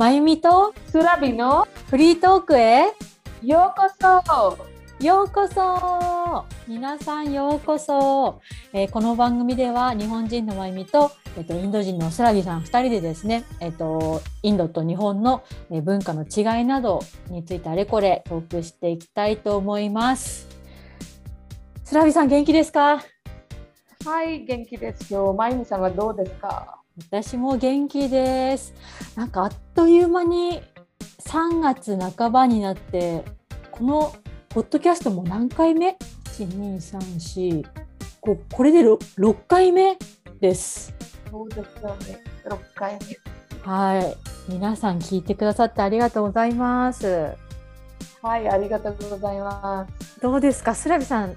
まゆみとつらびのフリートークへようこそ。ようこそ。皆さんようこそ。この番組では日本人のまゆみと、インド人のつらびさん2人でですね、インドと日本の文化の違いなどについてあれこれトークしていきたいと思います。つらびさん元気ですか？はい、元気ですよ。まゆみさんはどうですか？私も元気です。なんかあっという間に3月半ばになって、このポッドキャストも何回目 ?1、2、3、4、これで6回目です。そうですよね。6回目。はい。皆さん聞いてくださってありがとうございます。はい、ありがとうございます。どうですか、つらびさん。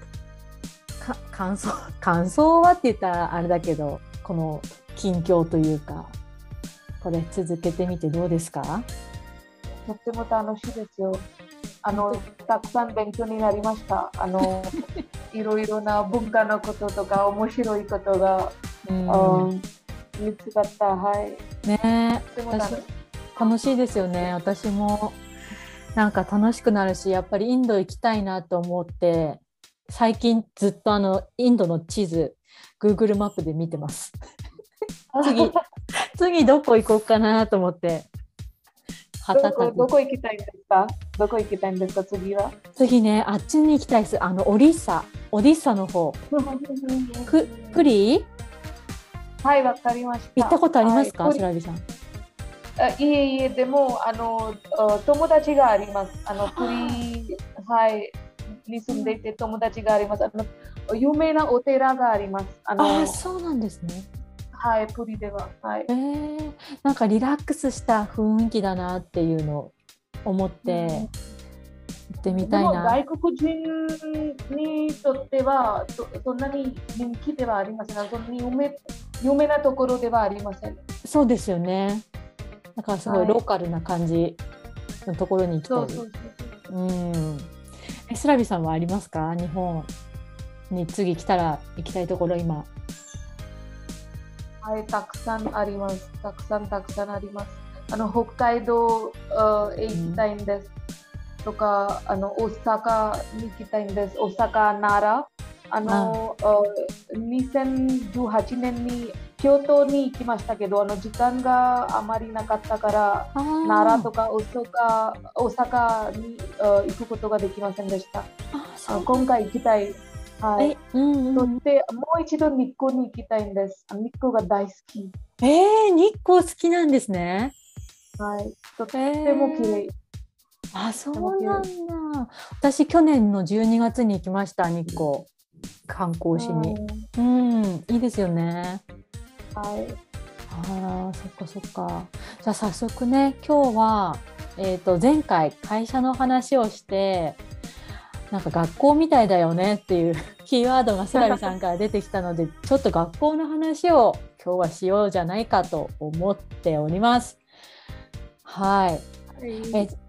感想はって言ったらあれだけど、この近況というか、これ続けてみてどうですか？とっても楽しいですよ。たくさん勉強になりました。いろいろな文化のこととか面白いことが見つかった。はい。ねえ、楽しいですよね。私もなんか楽しくなるし、やっぱりインド行きたいなと思って、最近ずっとインドの地図、Google マップで見てます。次どこ行こうかなと思って。どこ行きたいんですか？どこ行きたいんですか？次は？次ね、あっちに行きたいです。オディッサの方。プリ？はい、わかりました。行ったことありますか、つらびさん？いえ、でも友達があります。プリはいに住んでいて友達があります。有名なお寺があります。そうなんですね。はい、プリでは、はい。なんかリラックスした雰囲気だなっていうのを思って行ってみたいな。でも外国人にとってはそんなに人気ではありません。そんなに有名なところではありません。そうですよね。だからすごいローカルな感じのところに行きたい。はい、そう。うん。つらびさんはありますか？日本に次来たら行きたいところ今。はい、たくさんあります。たくさんあります。北海道へ行きたいんです。とか、大阪に行きたいんです。大阪、奈良。2018年に京都に行きましたけど、時間があまりなかったから、奈良とか大阪に行くことができませんでした。今回行きたい。はい、そしてもう一度日光に行きたいんです。日光が大好き。日光好きなんですね。はい、とっても綺麗。そうなんだ。私去年の12月に行きました、日光観光しに。いいですよね。はい。そっかそっか。じゃあ早速ね、今日は前回会社の話をして。なんか学校みたいだよねっていうキーワードがつらびさんから出てきたのでちょっと学校の話を今日はしようじゃないかと思っております。はい、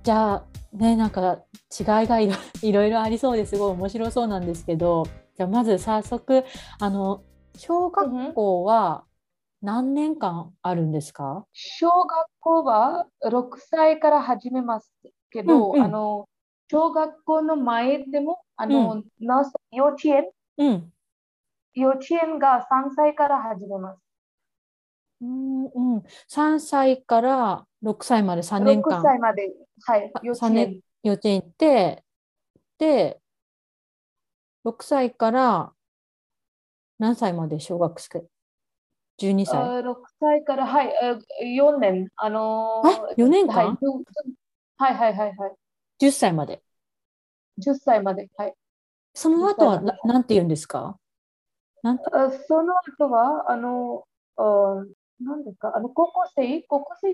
じゃあね、なんか違いがいろいろありそうですごい面白そうなんですけど、じゃあまず早速小学校は何年間あるんですか？小学校は6歳から始めますけど、小学校の前でも幼稚園が3歳から始めます。3歳から6歳まで3年間。6歳まで、はい、幼稚園行って、で、6歳から何歳まで小学生？12歳。6歳から、はい、4年。4年間？はい、はい、はい、はい。10歳まで、はい。その後は何て言うんですか？その後は何ですか？高校生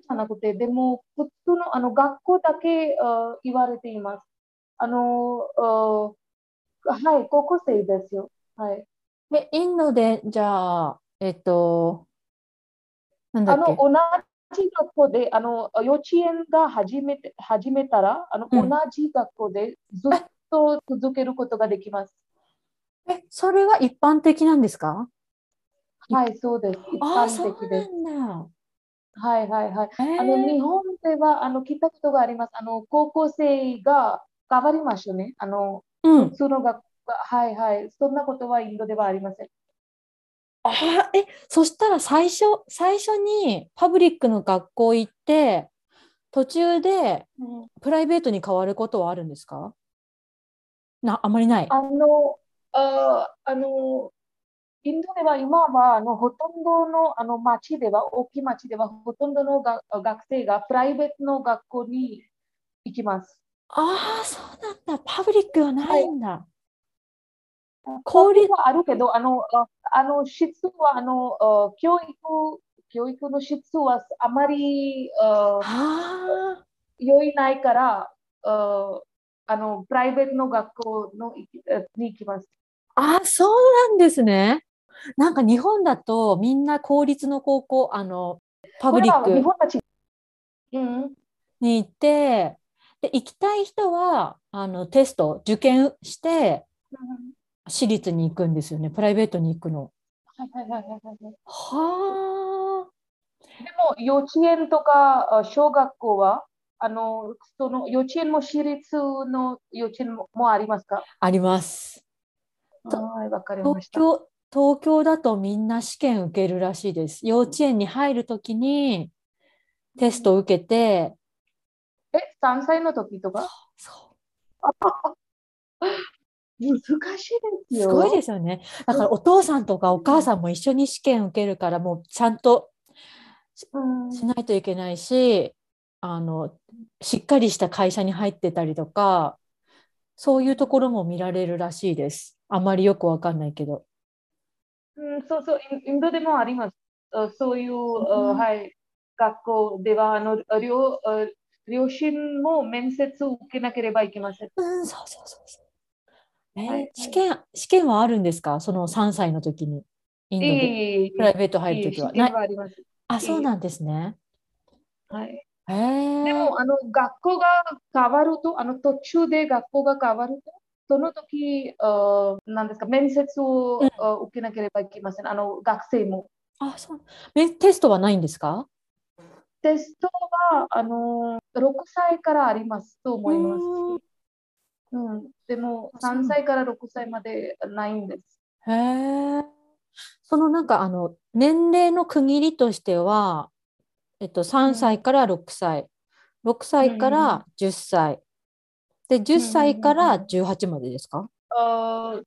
じゃなくて、でも普通の学校だけ言われています。はい、高校生ですよ。はい。で、インドでじゃあなんだっけ？同じ学校で幼稚園が始めたら同じ学校でずっと続けることができます。それは一般的なんですか？はい、そうです。一般的です。そうなんだ。日本では聞いたことがあります。高校生が変わりましたね。うん。そのが、はいはい。そんなことはインドではありません。そしたら最初にパブリックの学校行って、途中でプライベートに変わることはあるんですか？あまりない。インドでは今はほとんどの町では、大きい町ではほとんどの学生がプライベートの学校に行きます。ああ、そうなんだ。パブリックはないんだ。効率はあるけど、質は教育の質はあまり良いないから、プライベートの学校に行きます。あ、そうなんですね。なんか日本だとみんな公立の高校、パブリックに行って、で行きたい人はテスト受験して私立に行くんですよね。プライベートに行くの。はあ。でも幼稚園とか小学校はその幼稚園も私立の幼稚園もありますか？あります。東京だとみんな試験受けるらしいです。幼稚園に入るときにテストを受けて、3歳のときとか難しいですよ。すごいですよね。だからお父さんとかお母さんも一緒に試験受けるから、もうちゃんと しないといけないし、しっかりした会社に入ってたりとか、そういうところも見られるらしいです。あまりよくわかんないけど、そうそう、インドでもあります。そういう、はい、学校では両親も面接を受けなければいけません。そうそうそう、はい、試験はあるんですか？その3歳の時にインドでプライベート入る時は。試験はあります。そうなんですね。はい。でも学校が変わると、途中で学校が変わると、その時なんですか、面接を受けなければいけません。学生も。そう。テストはないんですか？テストは6歳からありますと思います。でも3歳から6歳までないんです。へえ。そのなんか年齢の区切りとしては。3歳から6歳、6歳から10歳、で、10歳から18までですか？15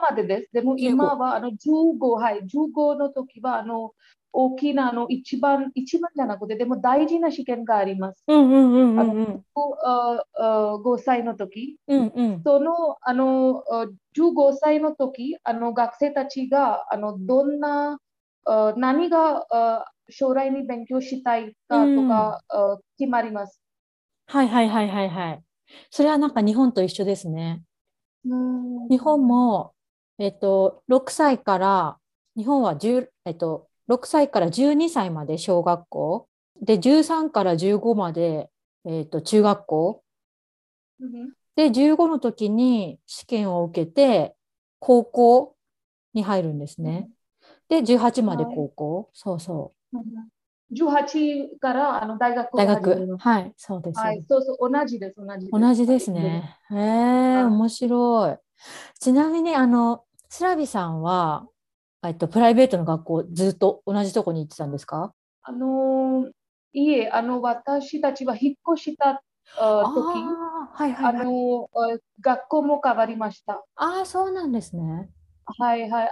までです。でも今は15、はい、15の時は大きな一番じゃなくて、でも大事な試験があります。5歳の時、その15歳の時、学生たちがどんな何が将来に勉強したいかとか、決まります。はい。それはなんか日本と一緒ですね。日本も、日本は6歳から12歳まで小学校で、13から15まで、中学校、で15の時に試験を受けて高校に入るんですね。で18まで高校、はい、そうそう。18から大学を始める。大学、はい、そうです。はい、そうそう、同じですね。面白い。ちなみにスラビさんはプライベートの学校ずっと同じとこに行ってたんですか？いえ、私たちは引っ越した時、学校も変わりました。そうなんですね。はいはい。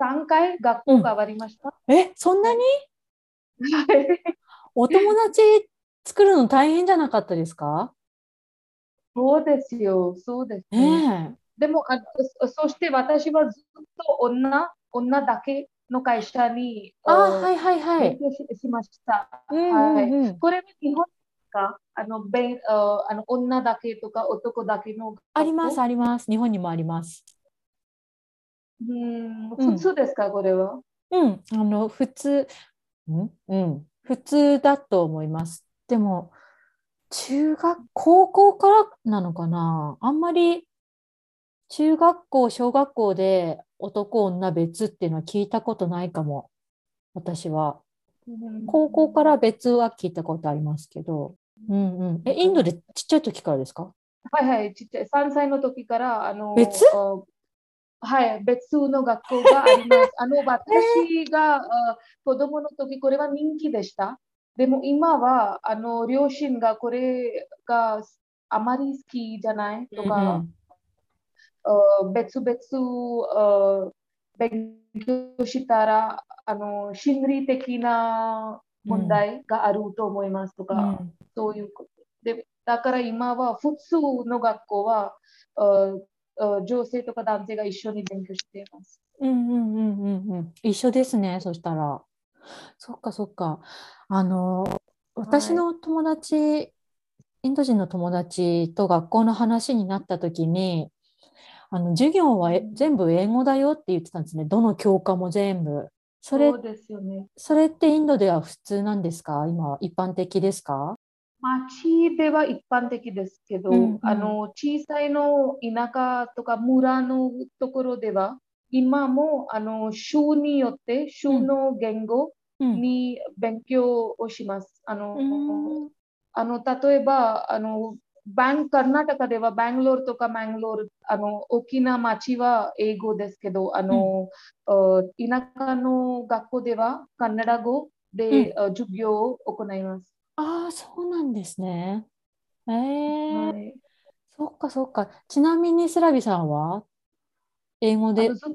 3回学校変わりました。そんなに？お友達作るの大変じゃなかったですか？そうですよ、そうですね。でもそして私はずっと女だけの会社にしました。これは日本か女だけとか男だけの。あります。日本にもあります。普通ですか、これは？普通だと思います。でも、高校からなのかな？あんまり、中学校、小学校で男、女別っていうのは聞いたことないかも、私は。高校から別は聞いたことありますけど、うんうん、インドでちっちゃい時からですか？はいはい、ちっちゃい3歳の時から別、はい、別の学校があります私が子供の時これは人気でした。でも今は両親がこれがあまり好きじゃないとか、うんうん、別々勉強したら心理的な問題があると思いますとか、うん、そういうことで、だから今は普通の学校は女性とか男性が一緒に勉強しています、うんうんうんうん、一緒ですね。そしたらそっかそっか。私の友達、はい、インド人の友達と学校の話になった時に授業は全部英語だよって言ってたんですね。どの教科も全部。そうですよね。それってインドでは普通なんですか？今一般的ですか？町では一般的ですけど、うんうん、小さいの田舎とか村のところでは今も州によって州の言語に勉強をします。うん、例えばカルナタカではバングロールとかマングロール大きな町は英語ですけどうん、田舎の学校ではカナダ語で、うん、授業を行います。ああ、そうなんですね。はい、そっかそっか。ちなみにスラビさんは英語でず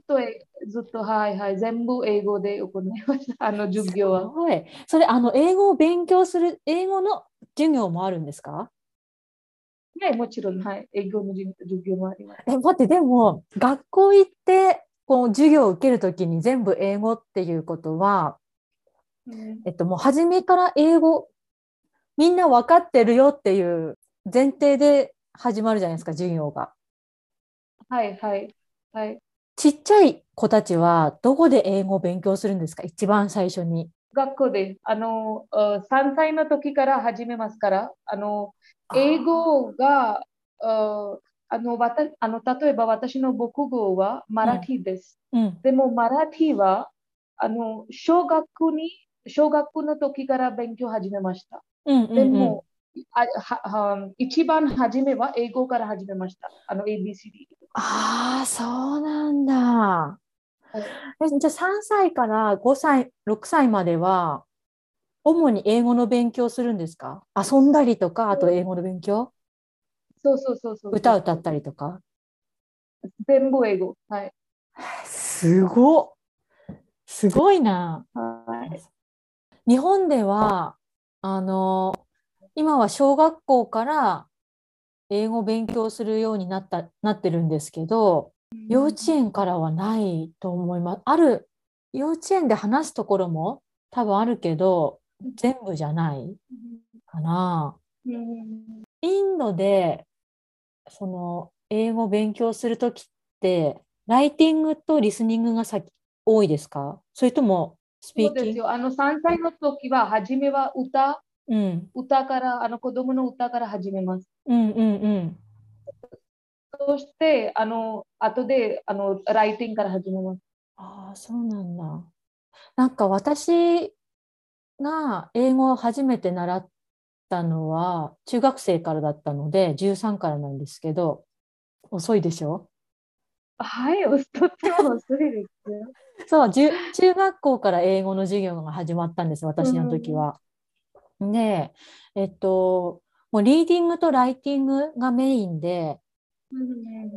っとはいはい、全部英語で行いました。授業は。すごい。それ英語を勉強する英語の授業もあるんですか？はい、もちろん、はい、英語の授業もあります。待って、でも学校行ってこう授業を受けるときに全部英語っていうことは、うん、もう初めから英語みんな分かってるよっていう前提で始まるじゃないですか、授業が。はいはいはい。ちっちゃい子たちはどこで英語を勉強するんですか？一番最初に。学校で3歳の時から始めますから英語が例えば私の母語はマラティです、うんうん、でもマラティは小学校の時から勉強始めました、うんうんうん、でも一番初めは英語から始めました。ABCD。 ああ、そうなんだ。じゃあ3歳から5歳、6歳までは主に英語の勉強するんですか？遊んだりとか、あと英語の勉強？そうそうそうそう。歌歌ったりとか。全部英語。はい。すごいな。はい。日本では今は小学校から英語を勉強するようになってるんですけど。幼稚園からはないと思います。ある幼稚園で話すところも多分あるけど全部じゃないかな。インドでその英語を勉強するときってライティングとリスニングが多いですか？それともスピーキング？そうですよ。3歳の時は初めは歌から子供の歌から始めます。うんうんうん。そして後でライティングから始めます。ああ、そうなんだ。なんか私が英語を初めて習ったのは中学生からだったので13からなんですけど、遅いでしょ？はい、とっても遅いですよ。そう、中学校から英語の授業が始まったんです、私の時は。で、もうリーディングとライティングがメインで、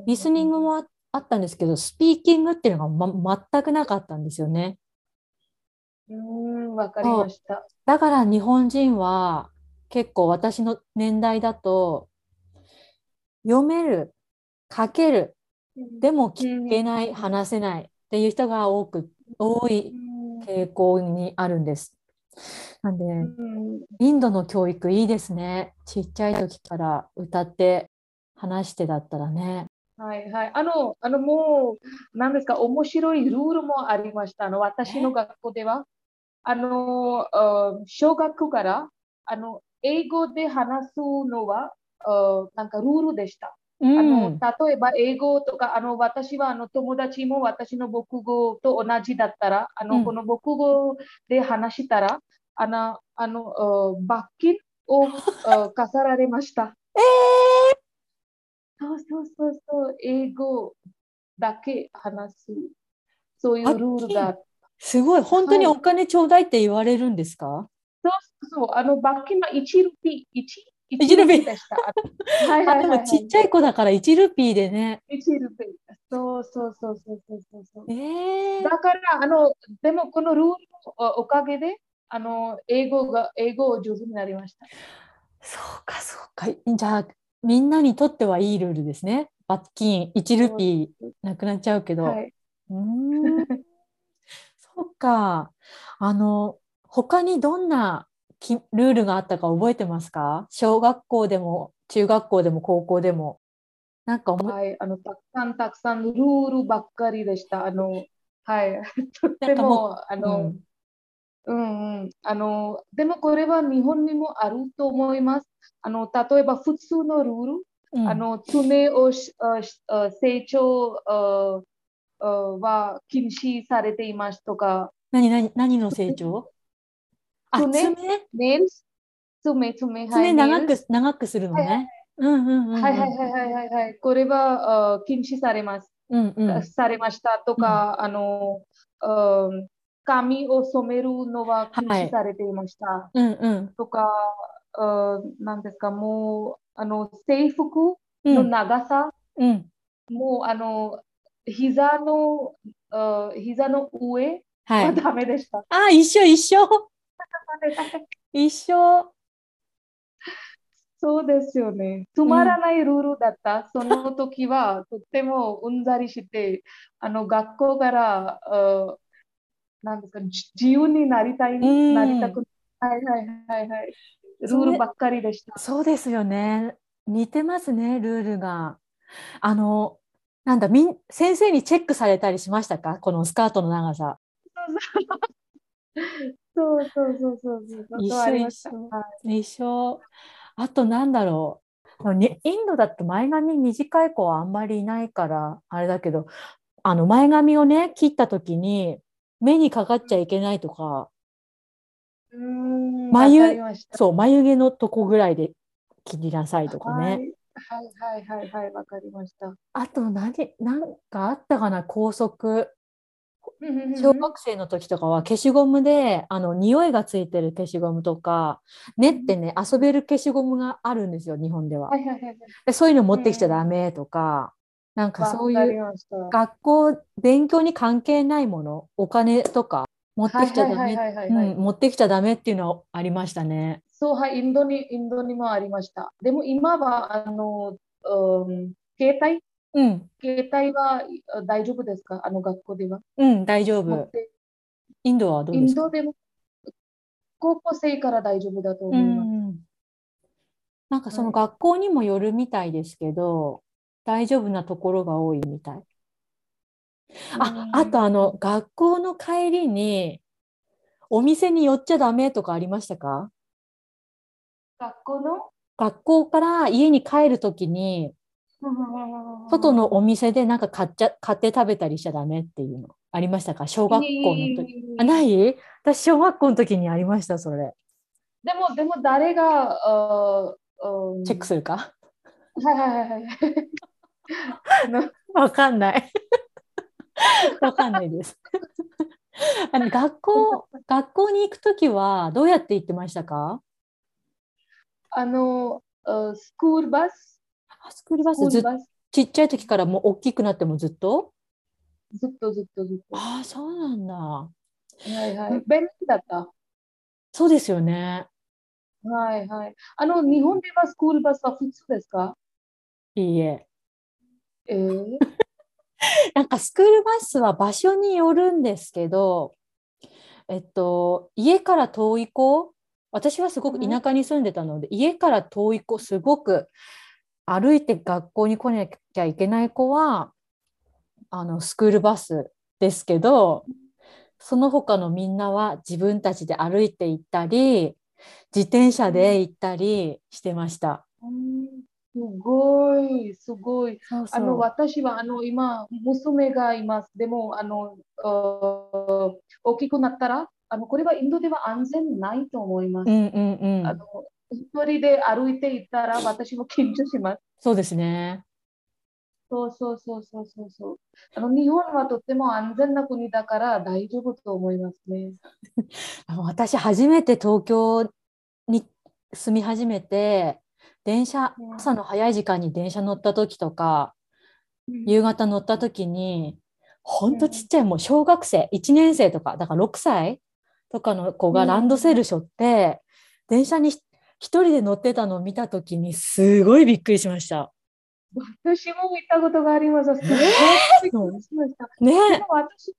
リスニングもあったんですけど、スピーキングっていうのが、全くなかったんですよね。わかりました。だから日本人は結構私の年代だと読める、書ける、でも聞けない、話せないっていう人が多い傾向にあるんです。なんで、インドの教育いいですね。ちっちゃい時から歌って。話してだったらね。はいはい。もう何ですか、面白いルールもありました。私の学校では小学校から英語で話すのはなんかルールでした。うん、例えば英語とか私は友達も私の母語と同じだったらこの母語で話したら罰金を課さられました。そうそうそうそう、英語だけ話す、そういうルールがあった。すごい、本当にお金ちょうだいって言われるんですか？はい、そうそうそう、罰金は1ルピー、1ルピーでした。はいはいはいはい、でもちっちゃい子だから1ルピーでね。1ルピー。そうそうそうそうそうそう。だからでもこのルールのおかげで英語を上手になりました。そうかそうか。じゃあみんなにとってはいいルールですね。罰金1ルピーなくなっちゃうけど。はい、そうか。他にどんなルールがあったか覚えてますか？小学校でも中学校でも高校でもなんか、はい、たくさんルールばっかりでした。はいとってもでもこれは日本にもあると思います。例えば普通のルール、爪を成長は禁止されていますとか。何の成長？爪長くするのね。これは禁止されます、されましたとか、髪を染めるのは禁止されていましたとか、何ですか、もう制服の長さ、もう膝の上はダメでした。あ、一緒。一生。そうですよね。つまらないルールだった。その時はとってもうんざりして、学校からなんですか、自由になりたくない。はい。ルールばっかりでした。そうですよね。似てますね、ルールが。先生にチェックされたりしましたか？このスカートの長さ。そうそう。一緒。あと何だろう。インドだと前髪短い子はあんまりいないからあれだけど、前髪をね切った時に目にかかっちゃいけないとか、眉毛のとこぐらいで切りなさいとかね。はい、わかりました。あとなんかあったかな、校則。小学生の時とかは消しゴムで匂いがついてる消しゴムとか練ってね、遊べる消しゴムがあるんですよ、日本では。そういうの持ってきちゃダメとか、なんかそういう学校勉強に関係ないもの、お金とか持ってきちゃダメっていうのはありましたね。そう、はい、インドにもありました。でも今は携帯は大丈夫ですか？学校では。大丈夫。インドはどうですか？インドでも高校生から大丈夫だと思います。なんかその学校にもよるみたいですけど、大丈夫なところが多いみたい。あと学校の帰りにお店に寄っちゃダメとかありましたか？学校から家に帰るときに外のお店でなんか買って食べたりしちゃダメっていうのありましたか？小学校の時。ない？私小学校の時にありました、それ。でも誰がチェックするか？はい。わかんないです。学校に行く時はどうやって行ってましたか？スクールバス。ちっちゃい時からもう大きくなってもずっと。ああ、そうなんだ。便利だった。そうですよね。はい。日本ではスクールバスは普通ですか？いいえ。なんかスクールバスは場所によるんですけど、家から遠い子、私はすごく田舎に住んでたので、家から遠い子、すごく歩いて学校に来なきゃいけない子はスクールバスですけど、その他のみんなは自分たちで歩いて行ったり自転車で行ったりしてました。すごい。そう私は今娘がいます。でも大きくなったらこれはインドでは安全ないと思います。一人で歩いていたら私も緊張します。そうですね。そう。日本はとっても安全な国だから大丈夫と思いますね。私初めて東京に住み始めて、朝の早い時間に電車乗った時とか、夕方乗った時に、本当ちっちゃい、もう小学生、1年生とか、だから6歳とかの子がランドセル背負って、電車に一人で乗ってたのを見たときに、すごいびっくりしました。私も見たことがあります。すごいびっくりしました。でも私、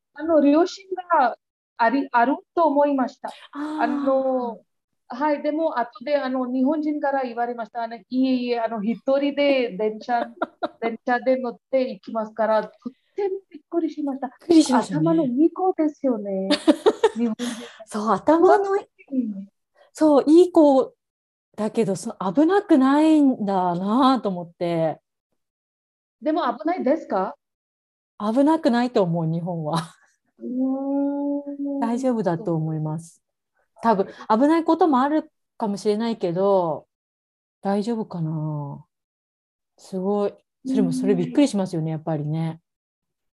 両親があると思いました。はい、でも後で日本人から言われました。一人で電車で乗っていきますから、びっくりしました。頭のいい子ですよね。そう、頭のいい。そう、いい子だけど、危なくないんだなと思って。でも危ないですか？危なくないと思う、日本は。大丈夫だと思います。多分、危ないこともあるかもしれないけど、大丈夫かな。すごい。それびっくりしますよね、やっぱりね。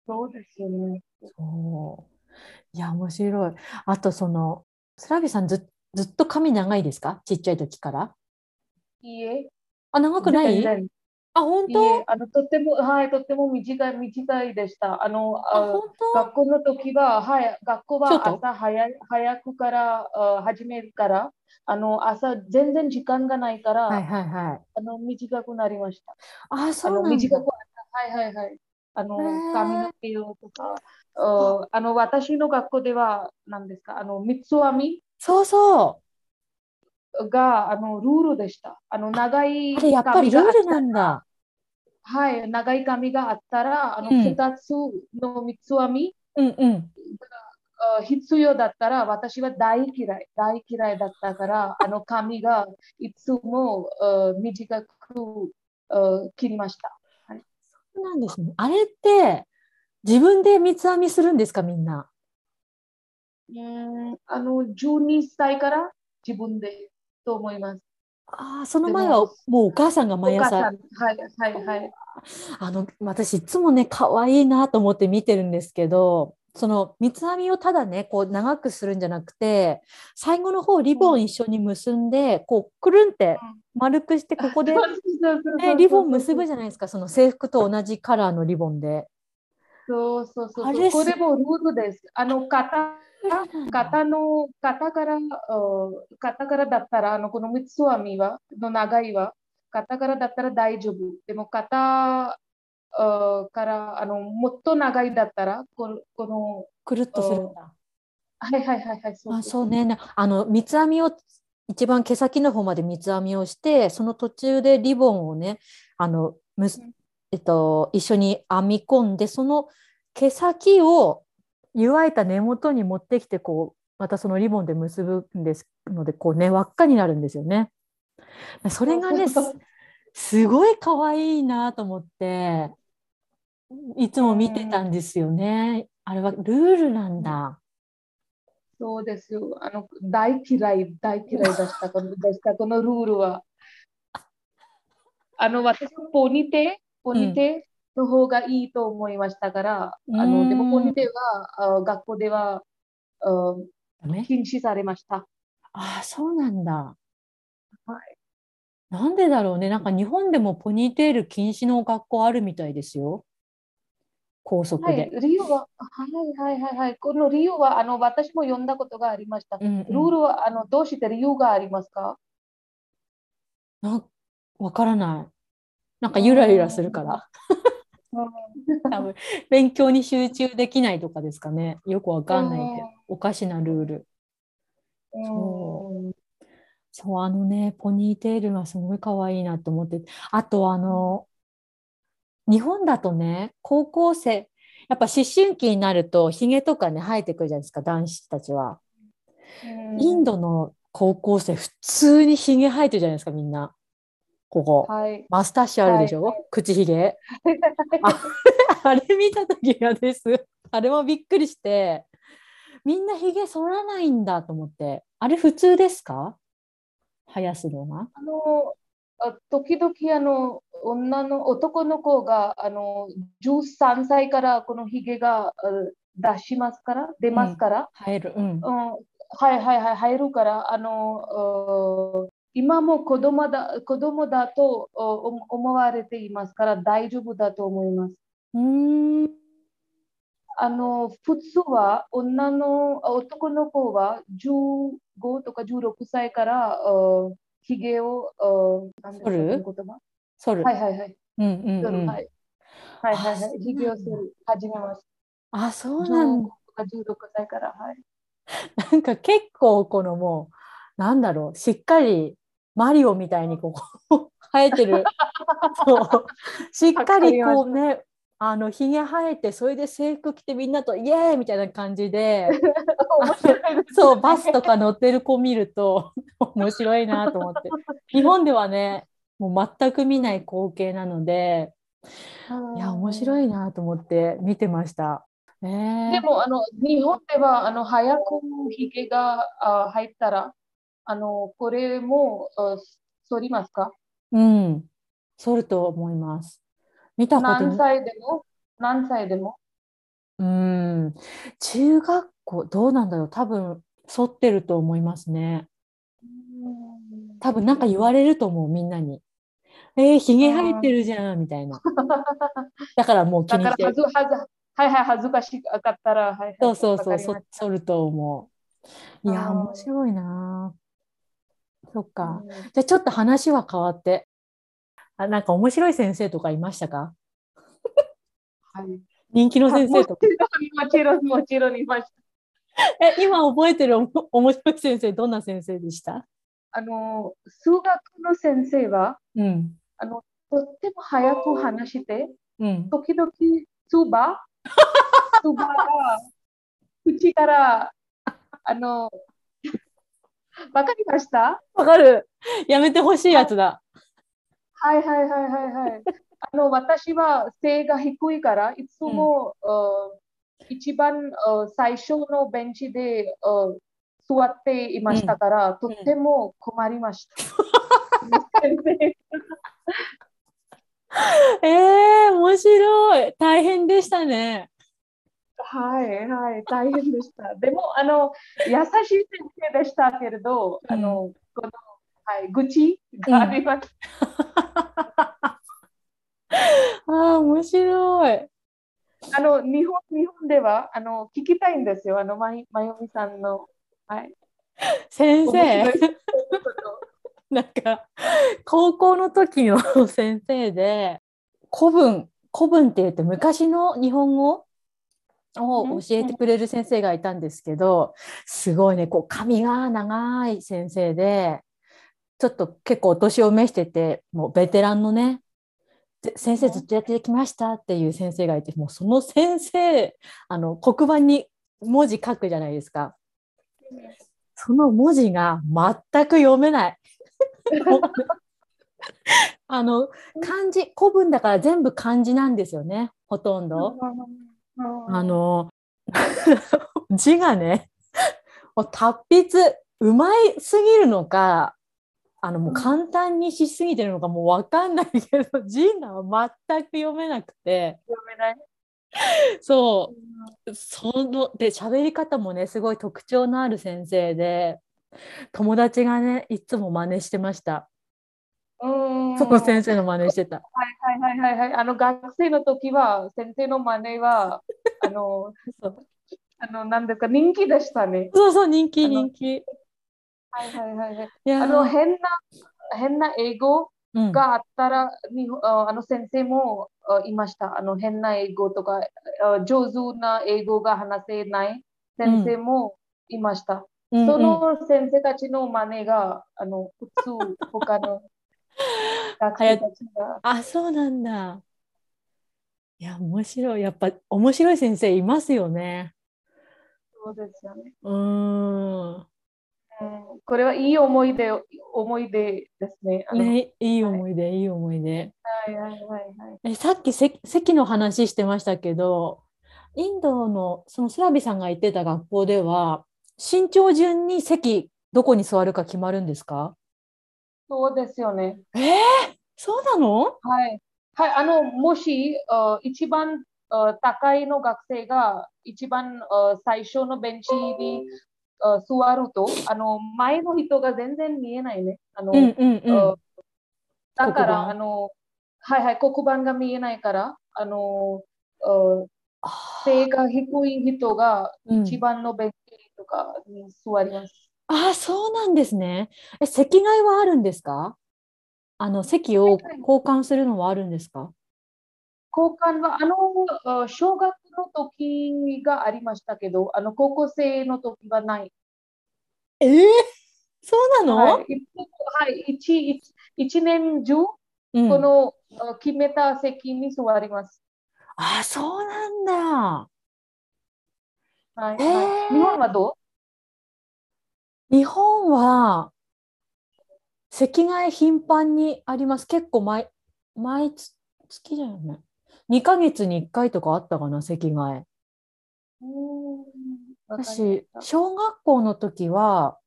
そうですよね。そう。いや、面白い。あと、スラビさんずっと髪長いですか？ちっちゃい時から。いいえ。長くない？本当？いいえ、とっても短いでした。学校の時は、学校は朝早くから始めるから、朝全然時間がないから、短くなりました。そうなんだ。短くはい。髪の毛用とか、私の学校では何ですか、三つ編み。そうそう。が、ルールでした。長い髪があったら。やっぱりルールなんだ。はい、長い髪があったら、2つの三つ編みが必要だったら、私は大嫌いだったから、髪がいつも短く切りました。はい、そうなんですね。あれって、自分で三つ編みするんですか、みんな。12歳から自分でと思います。その前はもうお母さんが毎朝。はい。私いつもね、かわいいなと思って見てるんですけど、三つ編みをただね、こう長くするんじゃなくて、最後の方リボン一緒に結んで、こうくるんって丸くしてここで、ね、リボン結ぶじゃないですか、制服と同じカラーのリボンで。そう。これもルールです。肩からだったら、この三つ編みはの長いは肩からだったら大丈夫。でも肩からもっと長いだったらこのくるっとするんだ。はい。そうね。三つ編みを一番毛先の方まで三つ編みをして、その途中でリボンをね、一緒に編み込んで、その毛先を湯あいた根元に持ってきて、またそのリボンで結ぶんですので、輪っかになるんですよね。それがね、すごい可愛いなと思って、いつも見てたんですよね。あれはルールなんだ。そうですよ。大嫌いでした、このルールは。私のポニテの方がいいと思いましたから、でもポニテは学校では禁止されました。そうなんだ。はい。なんでだろうね。なんか日本でもポニーテール禁止の学校あるみたいですよ。高速で。この理由は私も読んだことがありました。ルールはどうして理由がありますか？わからない。なんかゆらゆらするから。多分勉強に集中できないとかですかね。よくわかんないけど、おかしなルール。そう、ポニーテールがすごい可愛いなと思って。あと、日本だとね、高校生、やっぱ思春期になると、ひげとかね、生えてくるじゃないですか、男子たちは。インドの高校生、普通にひげ生えてるじゃないですか、みんな。マスタッシュあるでしょ、口ひげ。あれ見た時がです。あれもびっくりして、みんなひげ剃らないんだと思って。あれ普通ですか、生やすのが。時々男の子が13歳からこのひげが出ますから、生える、生えるから、今も子供だと思われていますから大丈夫だと思います。普通は男の子は15とか16歳からひげを剃る。ひげを剃る始めます。あ、そうなんだ。16歳から、はい。なんか結構このもうなんだろう、しっかりマリオみたいにここ生えてる。そう、しっかりこうね。ひげ生えて、それで制服着てみんなとイエーイみたいな感じで、面白いですね。そう、バスとか乗ってる子見ると面白いなと思って。日本ではね、もう全く見ない光景なので、いや面白いなと思って見てました。でも日本では早くひげが入ったらこれも剃りますか？うん、剃ると思います。見たことない。何歳でも中学校、どうなんだろう、多分剃ってると思いますね。多分なんか言われると思う、みんなに。ひげ生えてるじゃんみたいな。だからもう気にしてる。恥ずかしかったら、そう剃ると思う。いや面白いな。そっか。じゃあちょっと話は変わって、なんか面白い先生とかいましたか？はい、人気の先生とか。もちろんいました。今覚えてる面白い先生、どんな先生でした？数学の先生は、とっても早く話して、時々つばが口からわかりました？わかる。やめてほしいやつだ。はい。私は背が低いから、いつも、一番最初のベンチで座っていましたから、とっても困りました。面白い。大変でしたね。はい、大変でした。でも、優しい先生でしたけれど、愚痴があります。あ、面白い。日本では聞きたいんですよ、まよみさんの、先生。なんか高校の時の先生で、古文って言って昔の日本語を教えてくれる先生がいたんですけど、すごいね、こう髪が長い先生で。ちょっと結構お年を召してて、もうベテランのね、先生ずっとやってきましたっていう先生がいて、もうその先生、黒板に文字書くじゃないですか。その文字が全く読めない。漢字、古文だから全部漢字なんですよね、ほとんど。字がね、達筆、うまいすぎるのか、もう簡単にしすぎてるのかもう分かんないけど、字が全く読めなくて。読めない。そう。で、喋り方もね、すごい特徴のある先生で、友達がね、いつも真似してました。その先生の真似してた。はい。学生の時は、先生の真似は、なんですか、人気でしたね。そう、人気。はい。変な英語があったら、先生もいました。変な英語とか上手な英語が話せない先生もいました。その先生たちの真似が普通他の学生たちがあ、そうなんだ。いや面白い。やっぱ面白い先生いますよね。そうですよね。これはいい思い出ですね。いい思い出。さっき席の話してましたけど、インドのそのスラビさんが行ってた学校では、身長順に席どこに座るか決まるんですか？そうですよね。そうなの？はい。はい、もし、一番高いの学生が一番最初のベンチに座ると、前の人が全然見えないね。だから、はいはい、黒板が見えないから、背が低い人が一番のベンチとかに座ります。ああ、そうなんですね。席替えはあるんですか？席を交換するのはあるんですか？交換は、小学の時がありましたけど、高校生の時はない。そうなの？はい、1年中、この決めた席に座ります。あ、そうなんだ。はい、日本はどう？日本は席替え頻繁にあります。結構毎月じゃない。2ヶ月に1回とかあったかな、席替え。私、小学校の時は、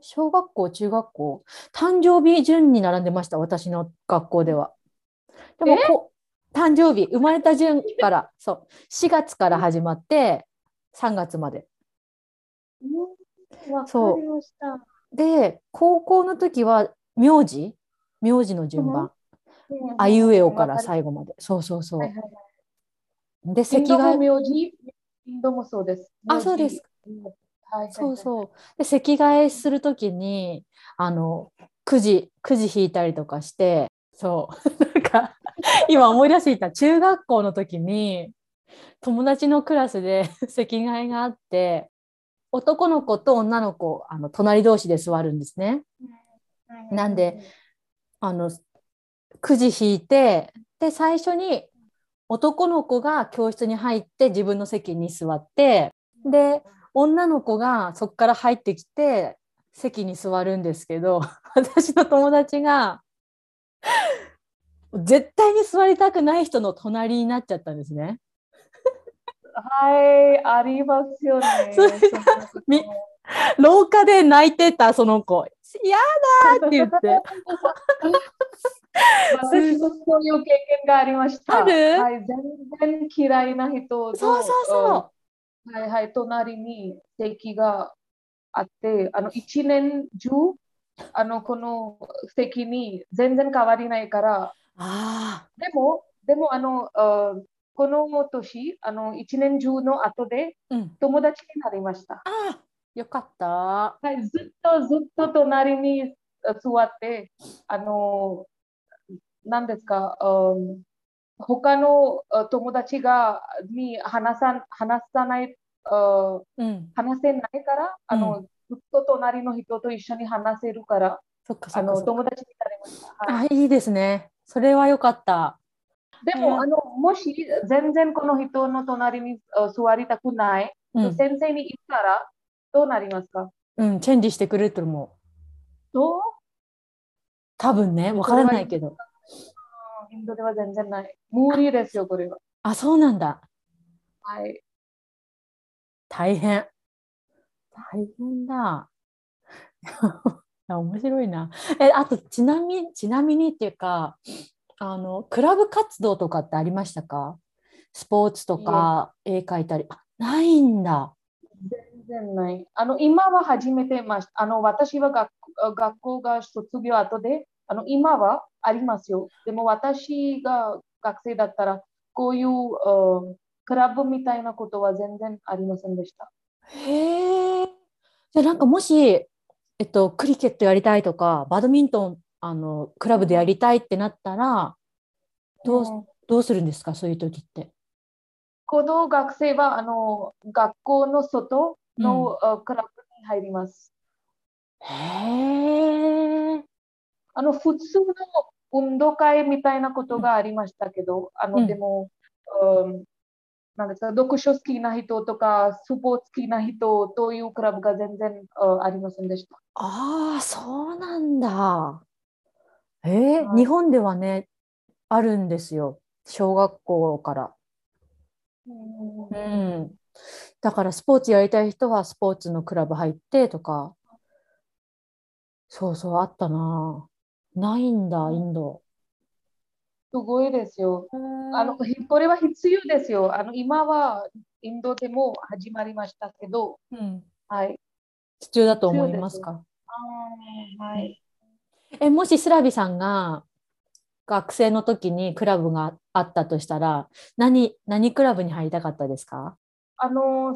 小学校、中学校、誕生日順に並んでました、私の学校では。でも誕生日、生まれた順から、そう、4月から始まって、3月まで。わかりました。で、高校の時は、名字の順番。あいうえおから最後まで。そうそうそう。はいはい、で、席替え。インドもそうです。あ、そうです。そうそう。で、席替えするときに、くじ引いたりとかして、そう。今思い出していた、中学校の時に友達のクラスで席替えがあって、男の子と女の子隣同士で座るんですね。なんでくじ引いて、で最初に男の子が教室に入って自分の席に座って、で女の子がそこから入ってきて席に座るんですけど、私の友達が絶対に座りたくない人の隣になっちゃったんですね。はい、ありますよね。それが廊下で泣いてたその子、嫌だって言って。私もそういう経験がありました。ある？はい、全然嫌いな人と、そう、はいはい、隣に席があって、一年中この席に全然変わりないから。でもこの年1年中の後で友達になりました。あ、よかった、はい、ずっと隣に座って、何ですか、他の友達がに話せないから、ずっと隣の人と一緒に話せるから、友達になりました。はい、あ、いいですね。それは良かった。でも、もし全然この人の隣に座りたくない、先生に言ったらどうなりますか？チェンジしてくれると思う。どう？多分ね、わからないけど。インドでは全然ない。無理ですよ、これは。あ、そうなんだ。はい。大変。大変だ。面白いな。あと、ちなみにっていうか、クラブ活動とかってありましたか？スポーツとか、絵描いたり。あ、ないんだ。全然ない。今は始めてました。私は学校が卒業後で、今はありますよ。でも、私が学生だったら、こういう、クラブみたいなことは全然ありませんでした。へえ。じゃあ、なんかもし、クリケットやりたいとか、バドミントンクラブでやりたいってなったら、どうするんですか、そういう時って。高校学生は学校の外のクラブに入ります。へえ。普通の運動会みたいなことがありましたけど、でも、なんですか、読書好きな人とかスポーツ好きな人というクラブが全然ありませんでした。ああ、そうなんだ。日本ではね、あるんですよ、小学校から。うん、だからスポーツやりたい人はスポーツのクラブ入ってとか、そうそう、あったな。ないんだ、インド。すごいですよ。これは必要ですよ。今はインドでも始まりましたけど、うん、はい。必要だと思いますか？はい。もしスラビさんが学生の時にクラブがあったとしたら、何クラブに入りたかったですか？その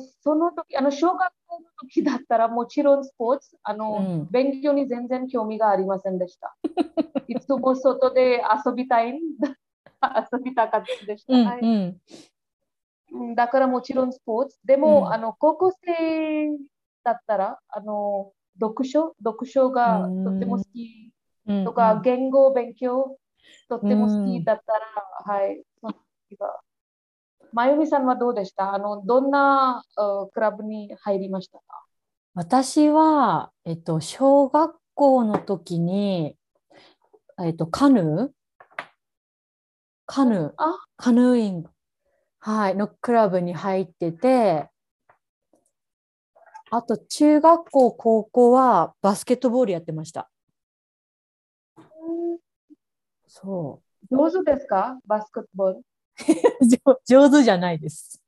時、小学校の時だったらもちろんスポーツ、勉強に全然興味がありませんでした。いつも外で遊びたかったでした。うんうん、だからもちろんスポーツ。でも、うん、高校生だったら、読書がとても好きとか、うんうん、言語勉強とっても好きだったら、はい。まゆみさんはどうでした？どんなクラブに入りましたか？私は、小学校の時に、カヌーイング、はい、のクラブに入ってて、あと中学校、高校はバスケットボールやってました。そう。上手ですか？バスケットボール。上手じゃないです。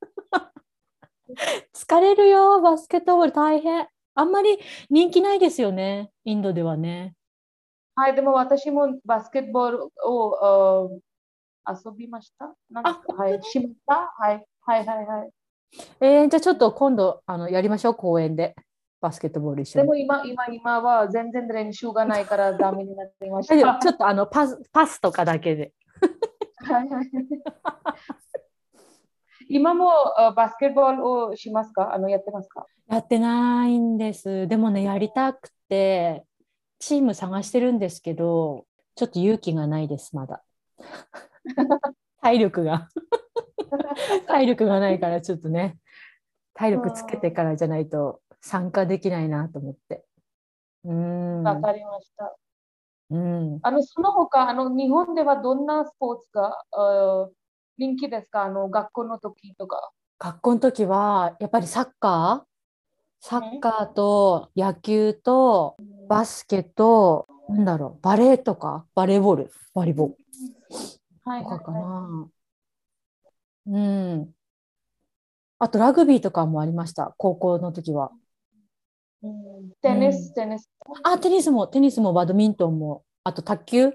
疲れるよ、バスケットボール大変。あんまり人気ないですよね、インドではね。はい、でも私もバスケットボールを遊びました。はい、しました。はい、はい、はい、はい。じゃあちょっと今度やりましょう、公園で。バスケットボール一緒に。でも今は全然練習がないからダメになっていました。ちょっとパスとかだけで。はいはい、今もバスケットボールをしますか？やってますか？やってないんです。でもね、やりたくて、チーム探してるんですけど、ちょっと勇気がないです、まだ。体力がないから、ちょっとね、体力つけてからじゃないと参加できないなと思って。わかりました。うん、その他日本ではどんなスポーツが人気ですか？学校の時とか。学校の時はやっぱりサッカーと野球とバスケとバレーとかバレーボール、バリボールとかかな、はいはいはい、うん。あとラグビーとかもありました、高校の時は。テニス。あ、テニスもバドミントンも、あと卓球、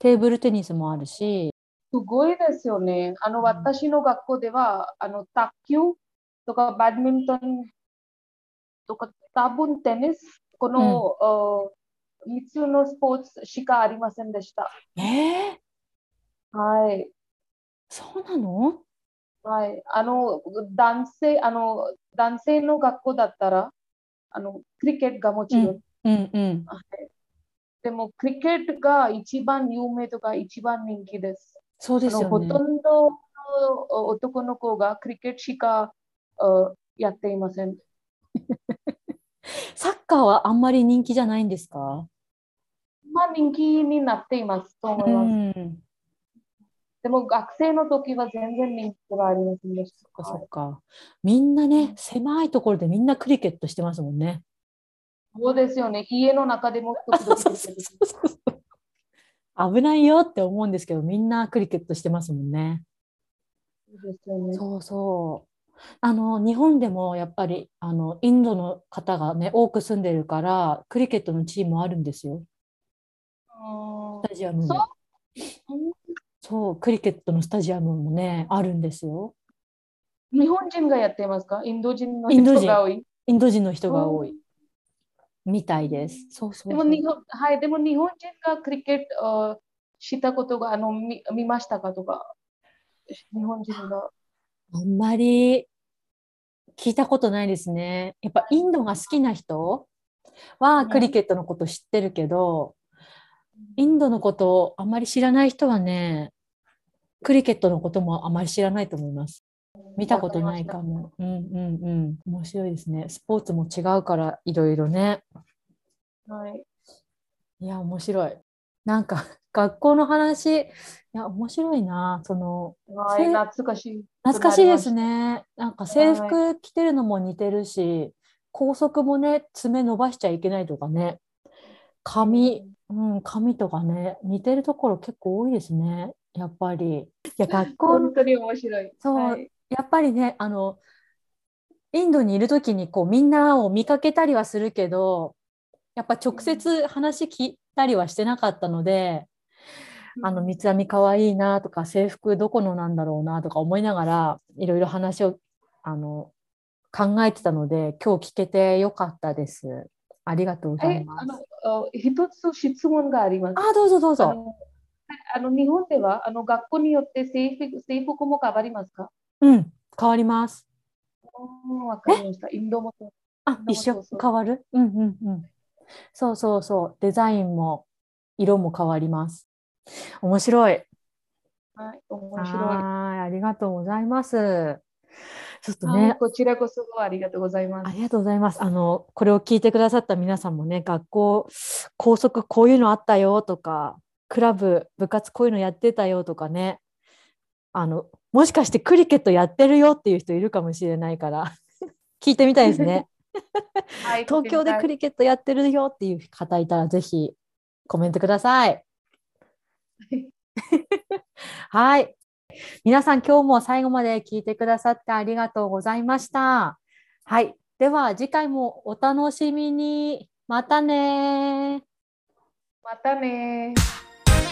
テーブルテニスもあるし。すごいですよね。私の学校では、卓球とかバドミントンとか、多分テニス、この、3つのスポーツしかありませんでした。はい。そうなの？はい。男性の学校だったら、クリケットがもちろん、うんうんうん、でもクリケットが一番有名とか一番人気です。そうですよね。ほとんどの男の子がクリケットしかやっていません。サッカーはあんまり人気じゃないんですか？まあ人気になっていますと思います、うん、でも学生の時は全然人気がありませんでした。そっかみんなね、狭いところでみんなクリケットしてますもんね。そうですよね。家の中でも危ないよって思うんですけど、みんなクリケットしてますもんね。そうですよね。そうそう、日本でもやっぱりインドの方がね多く住んでるから、クリケットのチームあるんですよ。スタジアムもそう、クリケットのスタジアムもねあるんですよ。日本人がやってますか？インド人の人が多い。インド人の人が多いみたいです。でも日本人がクリケットしたことが見ましたかとか、日本人が。あんまり聞いたことないですね。やっぱインドが好きな人はクリケットのこと知ってるけど、インドのことをあんまり知らない人はね、クリケットのこともあまり知らないと思います。見たことないかも。面白いですね。スポーツも違うからいろいろね。はい。いや面白い。なんか学校の話、いや面白いな、その懐かしいですね。なんか制服着てるのも似てるし、校則もね、爪伸ばしちゃいけないとかね、髪とかね、似てるところ結構多いですね、やっぱり。いや学校本当に面白い。そう、はい、やっぱりね、インドにいるときにこうみんなを見かけたりはするけど、やっぱ直接話聞いたりはしてなかったので、三つ編みかわいいなとか、制服どこのなんだろうなとか思いながらいろいろ話を考えてたので、今日聞けてよかったです。ありがとうございます。一つ質問があります。あ、どうぞどうぞ。日本では学校によって制服も変わりますか？うん、変わります。わかりました。インドも一緒変わる。うんうんうん、そうそうそう、デザインも色も変わります。面白い。はい、面白い。はい、ありがとうございます。ちょっとね、こちらこそありがとうございます。ありがとうございます。これを聞いてくださった皆さんもね、学校校則こういうのあったよとか、クラブ部活こういうのやってたよとかね、もしかしてクリケットやってるよっていう人いるかもしれないから聞いてみたいですね。東京でクリケットやってるよっていう方いたらぜひコメントください。はい、皆さん今日も最後まで聞いてくださってありがとうございました。はい、では次回もお楽しみに。またね。またね。